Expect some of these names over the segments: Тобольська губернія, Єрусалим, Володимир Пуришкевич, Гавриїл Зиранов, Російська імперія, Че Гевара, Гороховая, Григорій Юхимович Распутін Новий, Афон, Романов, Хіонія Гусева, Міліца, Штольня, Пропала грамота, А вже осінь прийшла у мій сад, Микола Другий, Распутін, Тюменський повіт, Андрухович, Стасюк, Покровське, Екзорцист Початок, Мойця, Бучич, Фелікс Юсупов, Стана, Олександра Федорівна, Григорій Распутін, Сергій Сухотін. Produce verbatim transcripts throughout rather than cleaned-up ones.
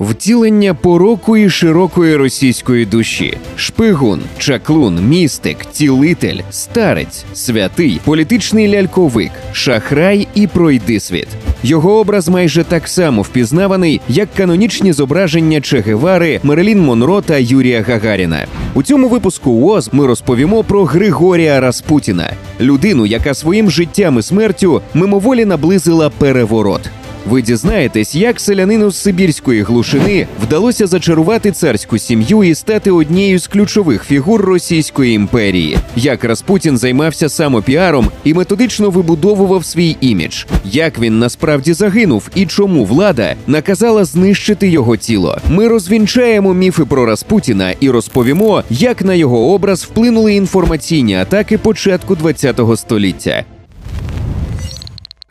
Втілення пороку і широкої російської душі. Шпигун, чаклун, містик, цілитель, старець, святий, політичний ляльковик, шахрай і пройдисвіт. Його образ майже так само впізнаваний, як канонічні зображення Че Гевари, Мерилін Монро та Юрія Гагаріна. У цьому випуску вос ми розповімо про Григорія Распутіна – людину, яка своїм життям і смертю мимоволі наблизила переворот. Ви дізнаєтесь, як селянину з Сибірської глушини вдалося зачарувати царську сім'ю і стати однією з ключових фігур Російської імперії, як Распутін займався самопіаром і методично вибудовував свій імідж, як він насправді загинув і чому влада наказала знищити його тіло. Ми розвінчаємо міфи про Распутіна і розповімо, як на його образ вплинули інформаційні атаки початку ХХ століття.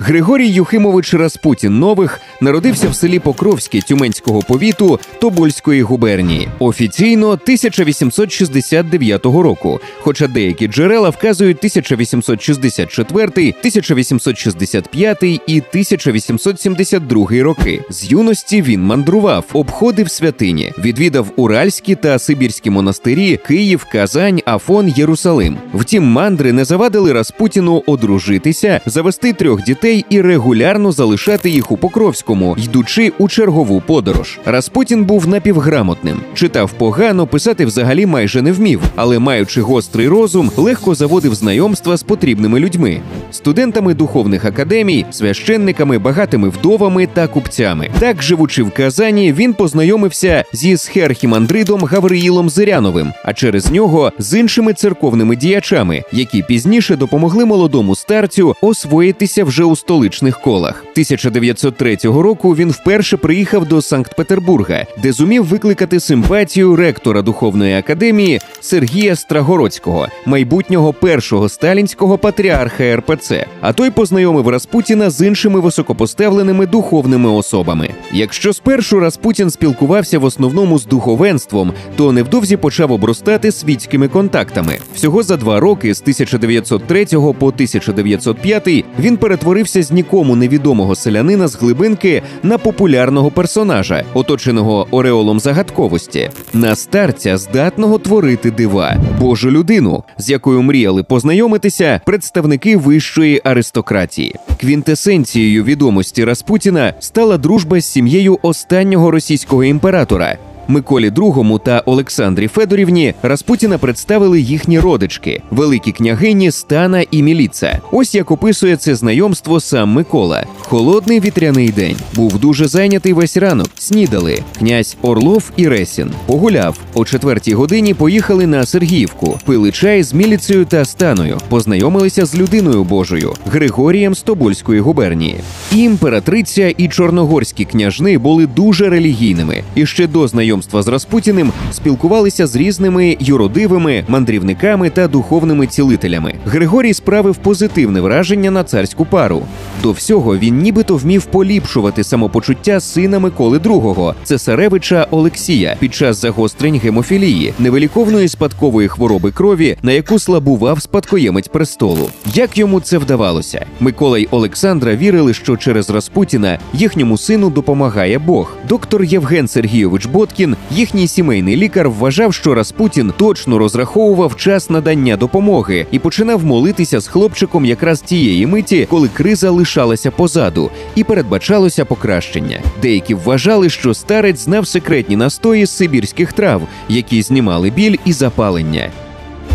Григорій Юхимович Распутін Нових народився в селі Покровське Тюменського повіту Тобольської губернії. Офіційно тисяча вісімсот шістдесят дев'ятого року, хоча деякі джерела вказують тисяча вісімсот шістдесят четвертий, тисяча вісімсот шістдесят п'ятий і тисяча вісімсот сімдесят другий роки. З юності він мандрував, обходив святині, відвідав уральські та сибірські монастирі, Київ, Казань, Афон, Єрусалим. Втім, мандри не завадили Распутіну одружитися, завести трьох дітей і регулярно залишати їх у Покровському, йдучи у чергову подорож. Распутін був напівграмотним. Читав погано, писати взагалі майже не вмів, але маючи гострий розум, легко заводив знайомства з потрібними людьми – студентами духовних академій, священниками, багатими вдовами та купцями. Так, живучи в Казані, він познайомився зі схерхімандридом Гавриїлом Зирановим, а через нього – з іншими церковними діячами, які пізніше допомогли молодому старцю освоїтися вже у столичних колах. тисяча дев'ятсот третього року він вперше приїхав до Санкт-Петербурга, де зумів викликати симпатію ректора духовної академії Сергія Страгородського, майбутнього першого сталінського патріарха РПЦ. А той познайомив Распутіна з іншими високопоставленими духовними особами. Якщо спершу Распутін спілкувався в основному з духовенством, то невдовзі почав обростати світськими контактами. Всього за два роки, з тисяча дев'ятсот третього по тисяча дев'ятсот п'ятий, він перетворив Творився з нікому невідомого селянина з глибинки на популярного персонажа, оточеного ореолом загадковості, на старця, здатного творити дива. Божу людину, з якою мріяли познайомитися представники вищої аристократії. Квінтесенцією відомості Распутіна стала дружба з сім'єю останнього російського імператора – Миколі Другому та Олександрі Федорівні. Распутіна представили їхні родички – великі княгині Стана і Міліца. Ось як описує це знайомство сам Микола. Холодний вітряний день. Був дуже зайнятий весь ранок. Снідали князь Орлов і Ресін. Погуляв. О четвертій годині поїхали на Сергіївку. Пили чай з Міліцею та Станою. Познайомилися з людиною Божою – Григорієм з Тобольської губернії. І імператриця, і чорногорські княжни були дуже релігійними. І ще до знайомства з Распутіним спілкувалися з різними юродивими, мандрівниками та духовними цілителями. Григорій справив позитивне враження на царську пару. До всього він нібито вмів поліпшувати самопочуття сина Миколи Другого – цесаревича Олексія під час загострень гемофілії, невиліковної спадкової хвороби крові, на яку слабував спадкоємець престолу. Як йому це вдавалося? Микола й Олександра вірили, що через Распутіна їхньому сину допомагає Бог. Доктор Євген Сергійович Боткін, їхній сімейний лікар, вважав, що Распутін точно розраховував час надання допомоги і починав молитися з хлопчиком якраз тієї миті, коли криза лишалася позаду і передбачалося покращення. Деякі вважали, що старець знав секретні настої з сибірських трав, які знімали біль і запалення.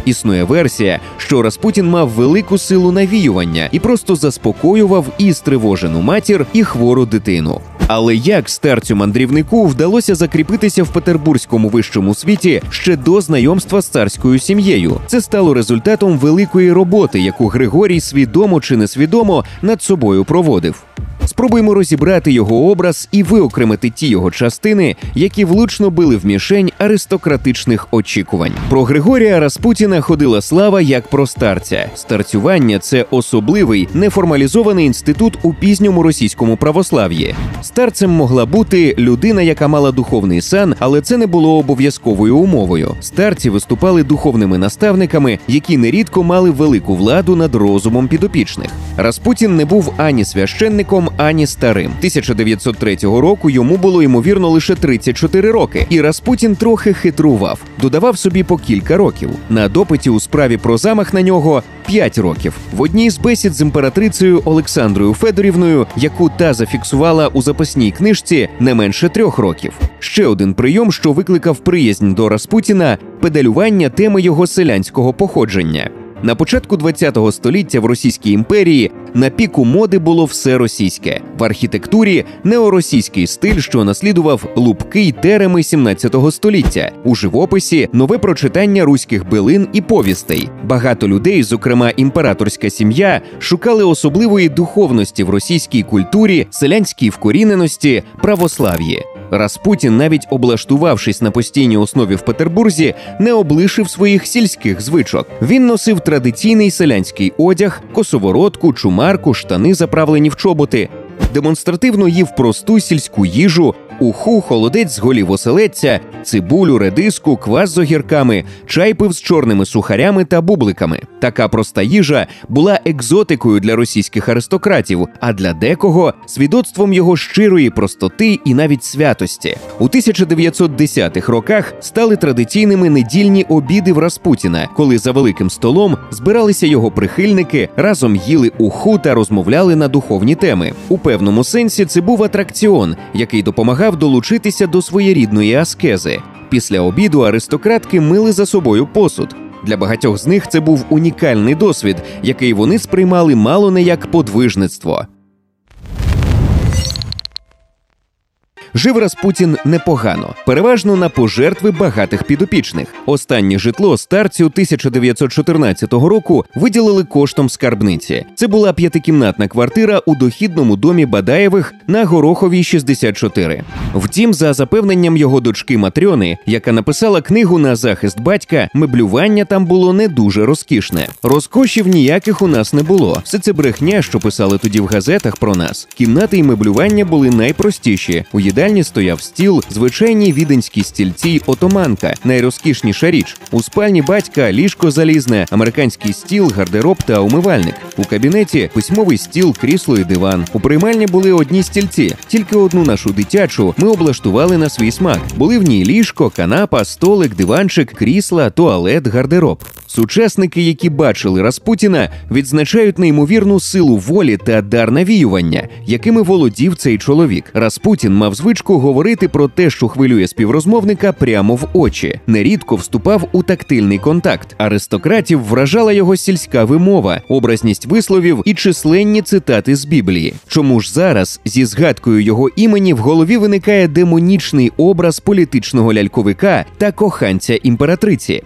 Існує версія, що Распутін мав велику силу навіювання і просто заспокоював і стривожену матір, і хвору дитину. Але як старцю-мандрівнику вдалося закріпитися в петербурзькому вищому світі ще до знайомства з царською сім'єю? Це стало результатом великої роботи, яку Григорій свідомо чи несвідомо над собою проводив. Спробуємо розібрати його образ і виокремити ті його частини, які влучно били в мішень аристократичних очікувань. Про Григорія Распутіна ходила слава як про старця. Старцювання – це особливий, неформалізований інститут у пізньому російському православ'ї. Старцем могла бути людина, яка мала духовний сан, але це не було обов'язковою умовою. Старці виступали духовними наставниками, які нерідко мали велику владу над розумом підопічних. Распутін не був ані священником, ані старим. тисяча дев'ятсот третього року йому було, ймовірно, лише тридцять чотири роки, і Распутін трохи хитрував, додавав собі по кілька років. На допиті у справі про замах на нього – п'ять років. В одній з бесід з імператрицею Олександрою Федорівною, яку та зафіксувала у записній книжці, не менше трьох років. Ще один прийом, що викликав приязнь до Распутіна – педалювання теми його селянського походження. На початку ХХ століття в Російській імперії на піку моди було все російське. В архітектурі – неоросійський стиль, що наслідував лубки й тереми сімнадцятого століття. У живописі – нове прочитання руських билин і повістей. Багато людей, зокрема імператорська сім'я, шукали особливої духовності в російській культурі, селянській вкоріненості, православ'ї. Распутін, навіть облаштувавшись на постійній основі в Петербурзі, не облишив своїх сільських звичок. Він носив традиційний селянський одяг, косоворотку, чумарку, штани, заправлені в чоботи. Демонстративно їв просту сільську їжу, уху, холодець з голів оселедця, цибулю, редиску, квас з огірками, чай пив з чорними сухарями та бубликами. Така проста їжа була екзотикою для російських аристократів, а для декого – свідоцтвом його щирої простоти і навіть святості. У тисяча дев'ятсот десятих роках стали традиційними недільні обіди в Распутіна, коли за великим столом збиралися його прихильники, разом їли уху та розмовляли на духовні теми. У певному сенсі це був атракціон, який допомагав долучитися до своєрідної аскези. Після обіду аристократки мили за собою посуд. Для багатьох з них це був унікальний досвід, який вони сприймали мало не як подвижництво. Жив Распутін непогано, переважно на пожертви багатих підопічних. Останнє житло старцю тисяча дев'ятсот чотирнадцятого року виділили коштом скарбниці. Це була п'ятикімнатна квартира у дохідному домі Бадаєвих на Гороховій, шістдесят чотири. Втім, за запевненням його дочки Матріони, яка написала книгу на захист батька, меблювання там було не дуже розкішне. Розкошів ніяких у нас не було. Все це брехня, що писали тоді в газетах про нас. Кімнати і меблювання були найпростіші. У їдальні стояв стіл, звичайні віденські стільці й отоманка – найрозкішніша річ. У спальні батька ліжко залізне, американський стіл, гардероб та умивальник. У кабінеті – письмовий стіл, крісло і диван. У приймальні були одні стільці. Тільки одну нашу дитячу ми облаштували на свій смак. Були в ній ліжко, канапа, столик, диванчик, крісла, туалет, гардероб. Сучасники, які бачили Распутіна, відзначають неймовірну силу волі та дар навіювання, якими володів цей чоловік. Распутін мав звичку говорити про те, що хвилює співрозмовника, прямо в очі. Нерідко вступав у тактильний контакт. Аристократів вражала його сільська вимова, образність висловів і численні цитати з Біблії. Чому ж зараз, зі згадкою його імені, в голові виникає демонічний образ політичного ляльковика та коханця імператриці?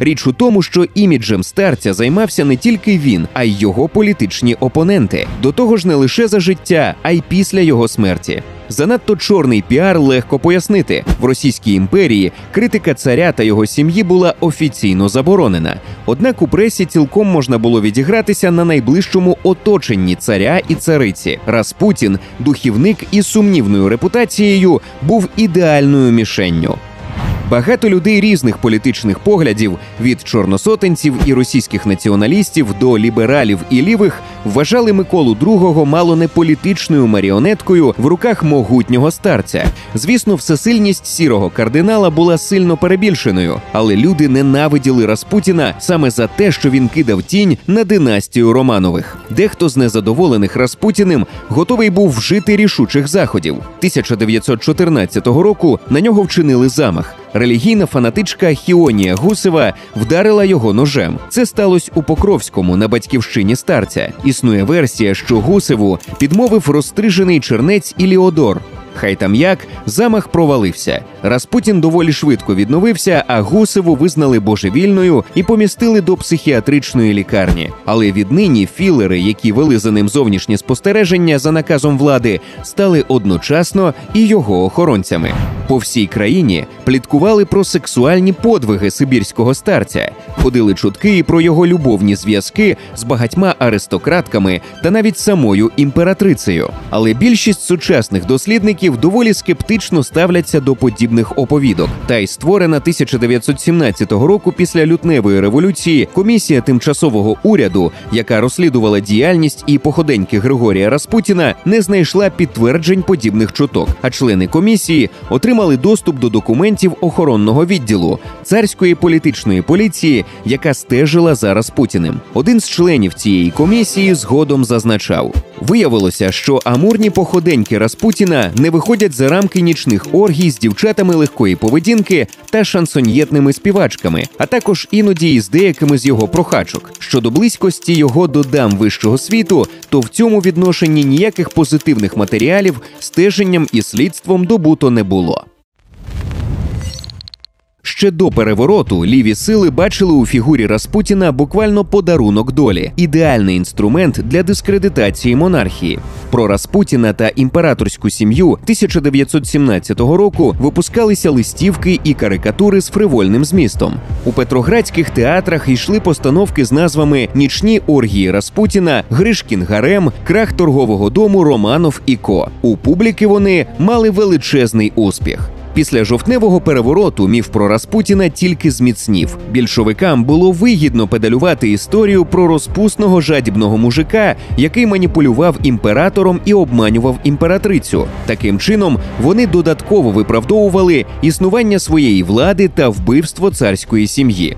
Річ у тому, що іміджем старця займався не тільки він, а й його політичні опоненти. До того ж не лише за життя, а й після його смерті. Занадто чорний піар легко пояснити. В Російській імперії критика царя та його сім'ї була офіційно заборонена. Однак у пресі цілком можна було відігратися на найближчому оточенні царя і цариці. Распутін, духівник із сумнівною репутацією, був ідеальною мішенню. Багато людей різних політичних поглядів, від чорносотенців і російських націоналістів до лібералів і лівих, вважали Миколу Другого мало не політичною маріонеткою в руках могутнього старця. Звісно, всесильність сірого кардинала була сильно перебільшеною, але люди ненавиділи Распутіна саме за те, що він кидав тінь на династію Романових. Дехто з незадоволених Распутіним готовий був вжити рішучих заходів. тисяча дев'ятсот чотирнадцятого року на нього вчинили замах. Релігійна фанатичка Хіонія Гусева вдарила його ножем. Це сталося у Покровському, на батьківщині старця. Існує версія, що Гусеву підмовив розстрижений чернець Іліодор. Хай там як, замах провалився. Распутін доволі швидко відновився, а Гусеву визнали божевільною і помістили до психіатричної лікарні. Але віднині філери, які вели за ним зовнішні спостереження за наказом влади, стали одночасно і його охоронцями. По всій країні пліткували про сексуальні подвиги сибірського старця, ходили чутки і про його любовні зв'язки з багатьма аристократками та навіть самою імператрицею. Але більшість сучасних дослідників доволі скептично ставляться до подібних оповідок. Та й створена тисяча дев'ятсот сімнадцятого року після лютневої революції комісія тимчасового уряду, яка розслідувала діяльність і походеньки Григорія Распутіна, не знайшла підтверджень подібних чуток, а члени комісії отримали доступ до документів охоронного відділу царської політичної поліції, яка стежила за Распутіним. Один з членів цієї комісії згодом зазначав: виявилося, що амурні походеньки Распутіна не виходять за рамки нічних оргій з дівчатами легкої поведінки та шансоньєтними співачками, а також іноді із деякими з його прохачок. Щодо близькості його до дам вищого світу, то в цьому відношенні ніяких позитивних матеріалів стеженням і слідством добуто не було. Ще до перевороту ліві сили бачили у фігурі Распутіна буквально подарунок долі – ідеальний інструмент для дискредитації монархії. Про Распутіна та імператорську сім'ю тисяча дев'ятсот сімнадцятого року випускалися листівки і карикатури з фривольним змістом. У петроградських театрах йшли постановки з назвами «Нічні оргії Распутіна», «Гришкін гарем», «Крах торгового дому Романов і Ко». У публіки вони мали величезний успіх. Після жовтневого перевороту міф про Распутіна тільки зміцнів. Більшовикам було вигідно педалювати історію про розпусного жадібного мужика, який маніпулював імператором і обманював імператрицю. Таким чином, вони додатково виправдовували існування своєї влади та вбивство царської сім'ї.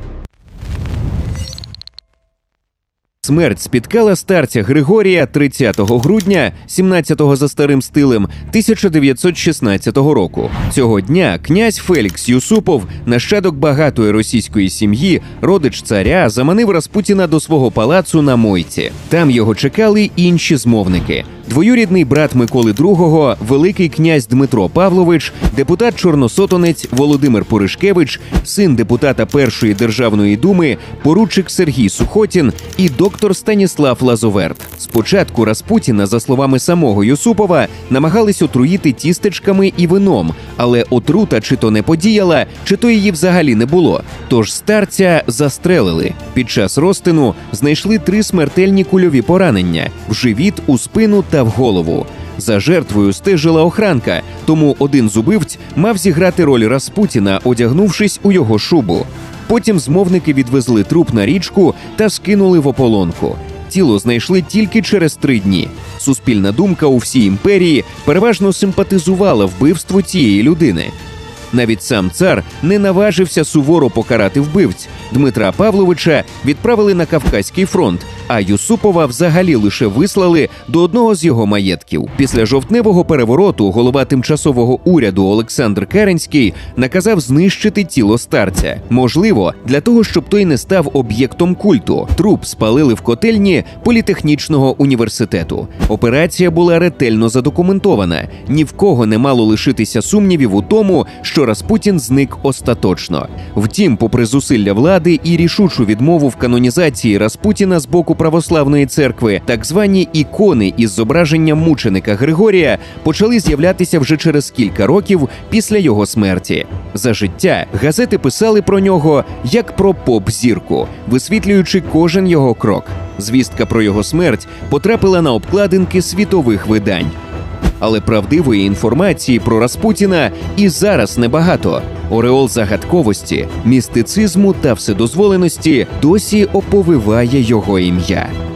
Смерть спіткала старця Григорія тридцятого грудня, сімнадцятого за старим стилем, тисяча дев'ятсот шістнадцятого року. Цього дня князь Фелікс Юсупов, нащадок багатої російської сім'ї, родич царя, заманив Распутіна до свого палацу на Мойці. Там його чекали інші змовники – двоюрідний брат Миколи Другого, великий князь Дмитро Павлович, депутат-чорносотонець Володимир Пуришкевич, син депутата Першої Державної думи, поручик Сергій Сухотін і доктор Станіслав Лазоверт. Спочатку Распутіна, за словами самого Юсупова, намагались отруїти тістечками і вином, але отрута чи то не подіяла, чи то її взагалі не було. Тож старця застрелили. Під час розтину знайшли три смертельні кульові поранення – в живіт, у спину та в голову. За жертвою стежила охранка, тому один з убивць мав зіграти роль Распутіна, одягнувшись у його шубу. Потім змовники відвезли труп на річку та скинули в ополонку. Тіло знайшли тільки через три дні. Суспільна думка у всій імперії переважно симпатизувала вбивству цієї людини. Навіть сам цар не наважився суворо покарати вбивць. Дмитра Павловича відправили на Кавказький фронт, а Юсупова взагалі лише вислали до одного з його маєтків. Після жовтневого перевороту голова тимчасового уряду Олександр Керенський наказав знищити тіло старця. Можливо, для того, щоб той не став об'єктом культу. Труп спалили в котельні політехнічного університету. Операція була ретельно задокументована. Ні в кого не мало лишитися сумнівів у тому, що Распутін зник остаточно. Втім, попри зусилля влади і рішучу відмову в канонізації Распутіна з боку православної церкви, так звані ікони із зображенням мученика Григорія почали з'являтися вже через кілька років після його смерті. За життя газети писали про нього як про поп-зірку, висвітлюючи кожен його крок. Звістка про його смерть потрапила на обкладинки світових видань. Але правдивої інформації про Распутіна і зараз небагато. Ореол загадковості, містицизму та вседозволеності досі оповиває його ім'я.